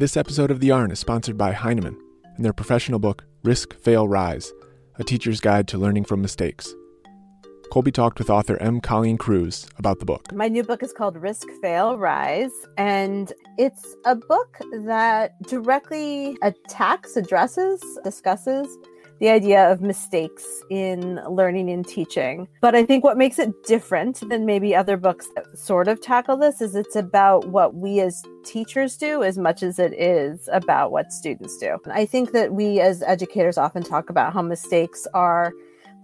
This episode of The Yarn is sponsored by Heinemann and their professional book, Risk, Fail, Rise, A Teacher's Guide to Learning from Mistakes. Colby talked with author M. Colleen Cruz about the book. My new book is called Risk, Fail, Rise, and it's a book that directly discusses the idea of mistakes in learning and teaching. But I think what makes it different than maybe other books that sort of tackle this is it's about what we as teachers do as much as it is about what students do. I think that we as educators often talk about how mistakes are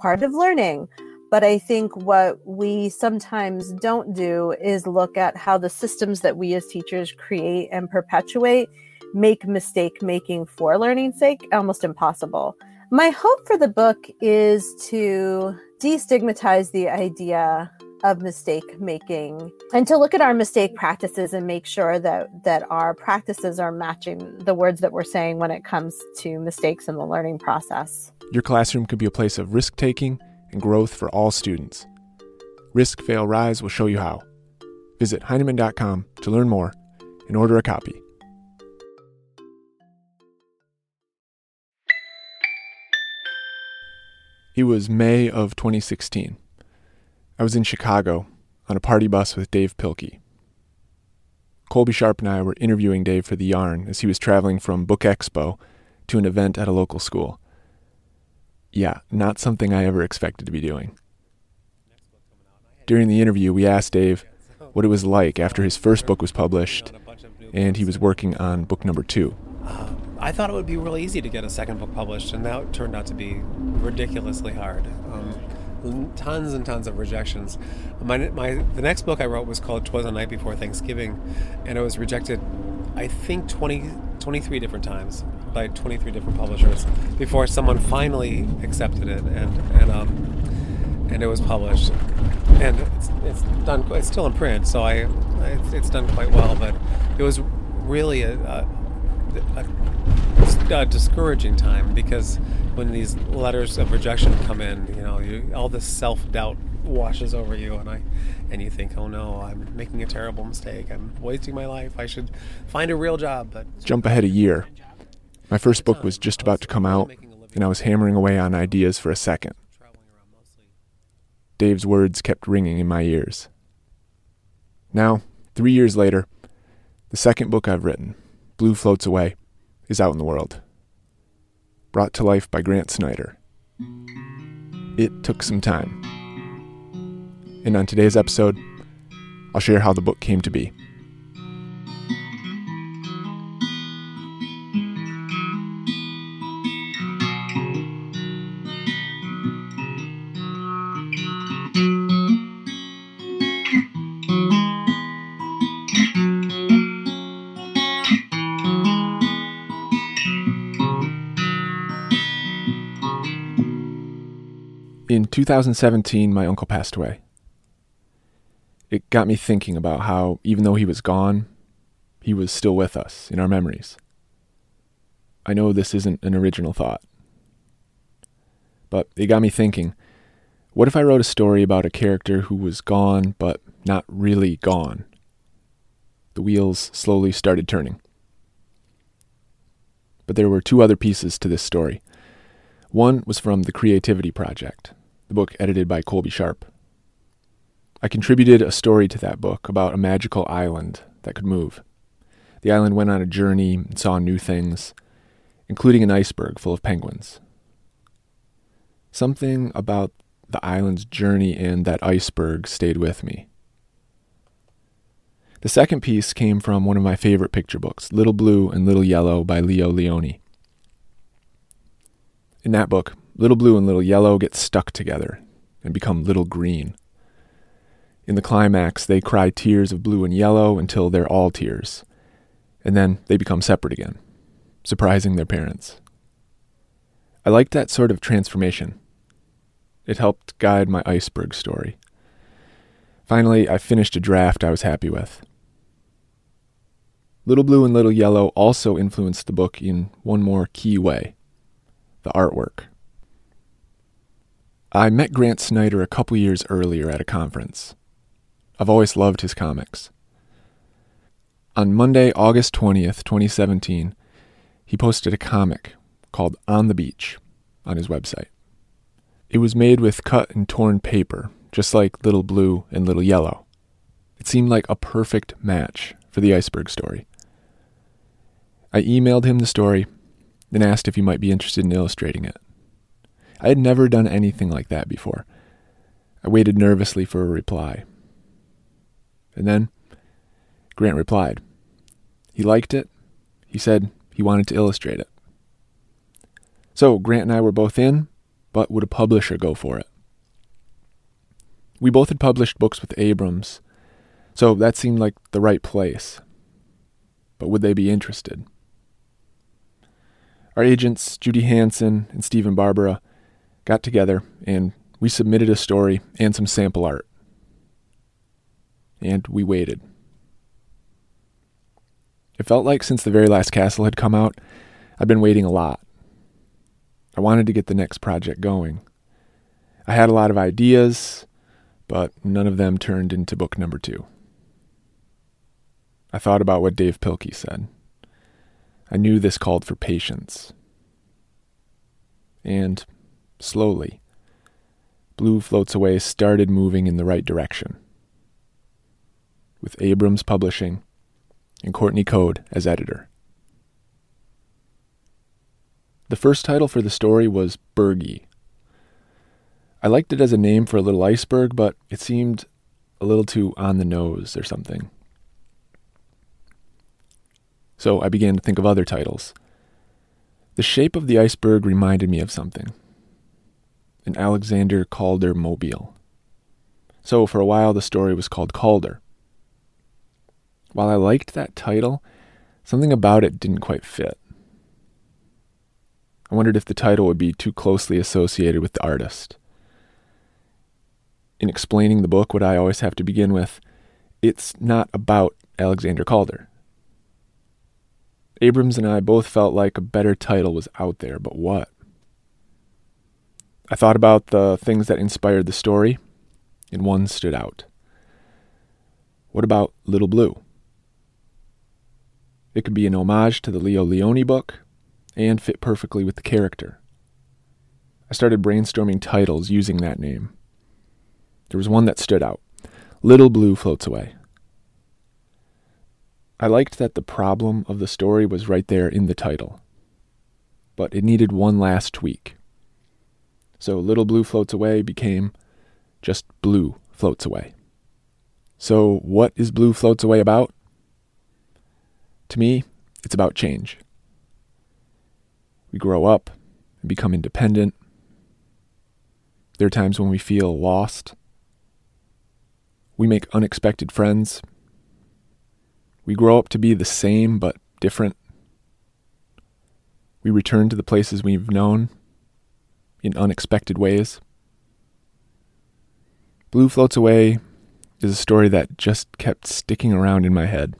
part of learning. But I think what we sometimes don't do is look at how the systems that we as teachers create and perpetuate make mistake making for learning's sake almost impossible. My hope for the book is to destigmatize the idea of mistake making and to look at our mistake practices and make sure that our practices are matching the words that we're saying when it comes to mistakes in the learning process. Your classroom could be a place of risk-taking and growth for all students. Risk, Fail, Rise will show you how. Visit Heinemann.com to learn more and order a copy. It was May of 2016. I was in Chicago on a party bus with Dave Pilkey. Colby Sharp and I were interviewing Dave for The Yarn as he was traveling from Book Expo to an event at a local school. Yeah, not something I ever expected to be doing. During the interview, we asked Dave what it was like after his first book was published, and he was working on book number 2. I thought it would be really easy to get a second book published, and that turned out to be ridiculously hard. Tons and tons of rejections. The next book I wrote was called Twas the Night Before Thanksgiving, and it was rejected, I think, 23 different times by 23 different publishers before someone finally accepted it and it was published, and it's still in print, so it's done quite well, but it was really a discouraging time, because when these letters of rejection come in, all this self-doubt washes over you, and you think, oh no, I'm making a terrible mistake, I'm wasting my life, I should find a real job. But jump ahead a year, my first book was just about to come out, and I was hammering away on ideas for a second. Dave's words kept ringing in my ears. Now, 3 years later, the second book I've written, Blue Floats Away, is out in the world, brought to life by Grant Snider. It took some time. And on today's episode, I'll share how the book came to be. In 2017, my uncle passed away. It got me thinking about how, even though he was gone, he was still with us in our memories. I know this isn't an original thought, but it got me thinking, what if I wrote a story about a character who was gone, but not really gone? The wheels slowly started turning. But there were two other pieces to this story. One was from The Creativity Project, the book edited by Colby Sharp. I contributed a story to that book about a magical island that could move. The island went on a journey and saw new things, including an iceberg full of penguins. Something about the island's journey and that iceberg stayed with me. The second piece came from one of my favorite picture books, Little Blue and Little Yellow by Leo Lionni. In that book, Little Blue and Little Yellow get stuck together and become Little Green. In the climax, they cry tears of blue and yellow until they're all tears, and then they become separate again, surprising their parents. I liked that sort of transformation. It helped guide my iceberg story. Finally, I finished a draft I was happy with. Little Blue and Little Yellow also influenced the book in one more key way, the artwork. I met Grant Snider a couple years earlier at a conference. I've always loved his comics. On Monday, August 20th, 2017, he posted a comic called On the Beach on his website. It was made with cut and torn paper, just like Little Blue and Little Yellow. It seemed like a perfect match for the iceberg story. I emailed him the story, then asked if he might be interested in illustrating it. I had never done anything like that before. I waited nervously for a reply. And then Grant replied. He liked it. He said he wanted to illustrate it. So Grant and I were both in, but would a publisher go for it? We both had published books with Abrams, so that seemed like the right place. But would they be interested? Our agents, Judy Hanson and Stephen Barbara, got together and we submitted a story and some sample art. And we waited. It felt like since The Very Last Castle had come out, I'd been waiting a lot. I wanted to get the next project going. I had a lot of ideas, but none of them turned into book number 2. I thought about what Dave Pilkey said. I knew this called for patience. And slowly, Blue Floats Away started moving in the right direction, with Abrams publishing and Courtney Code as editor. The first title for the story was Bergie. I liked it as a name for a little iceberg, but it seemed a little too on the nose or something. So I began to think of other titles. The shape of the iceberg reminded me of something. An Alexander Calder mobile. So for a while the story was called Calder. While I liked that title, something about it didn't quite fit. I wondered if the title would be too closely associated with the artist. In explaining the book, what I always have to begin with, it's not about Alexander Calder. Abrams and I both felt like a better title was out there, but what? I thought about the things that inspired the story, and one stood out. What about Little Blue? It could be an homage to the Leo Lionni book, and fit perfectly with the character. I started brainstorming titles using that name. There was one that stood out. Little Blue Floats Away. I liked that the problem of the story was right there in the title. But it needed one last tweak. So Little Blue Floats Away became just Blue Floats Away. So what is Blue Floats Away about? To me, it's about change. We grow up and become independent. There are times when we feel lost. We make unexpected friends. We grow up to be the same but different. We return to the places we've known in unexpected ways. Blue Floats Away is a story that just kept sticking around in my head.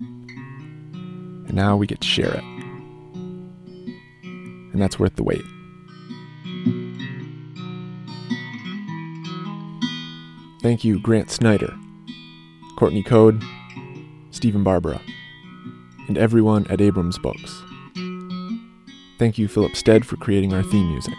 And now we get to share it. And that's worth the wait. Thank you, Grant Snider, Courtney Code, Stephen Barbara, and everyone at Abrams Books. Thank you, Philip Stead, for creating our theme music.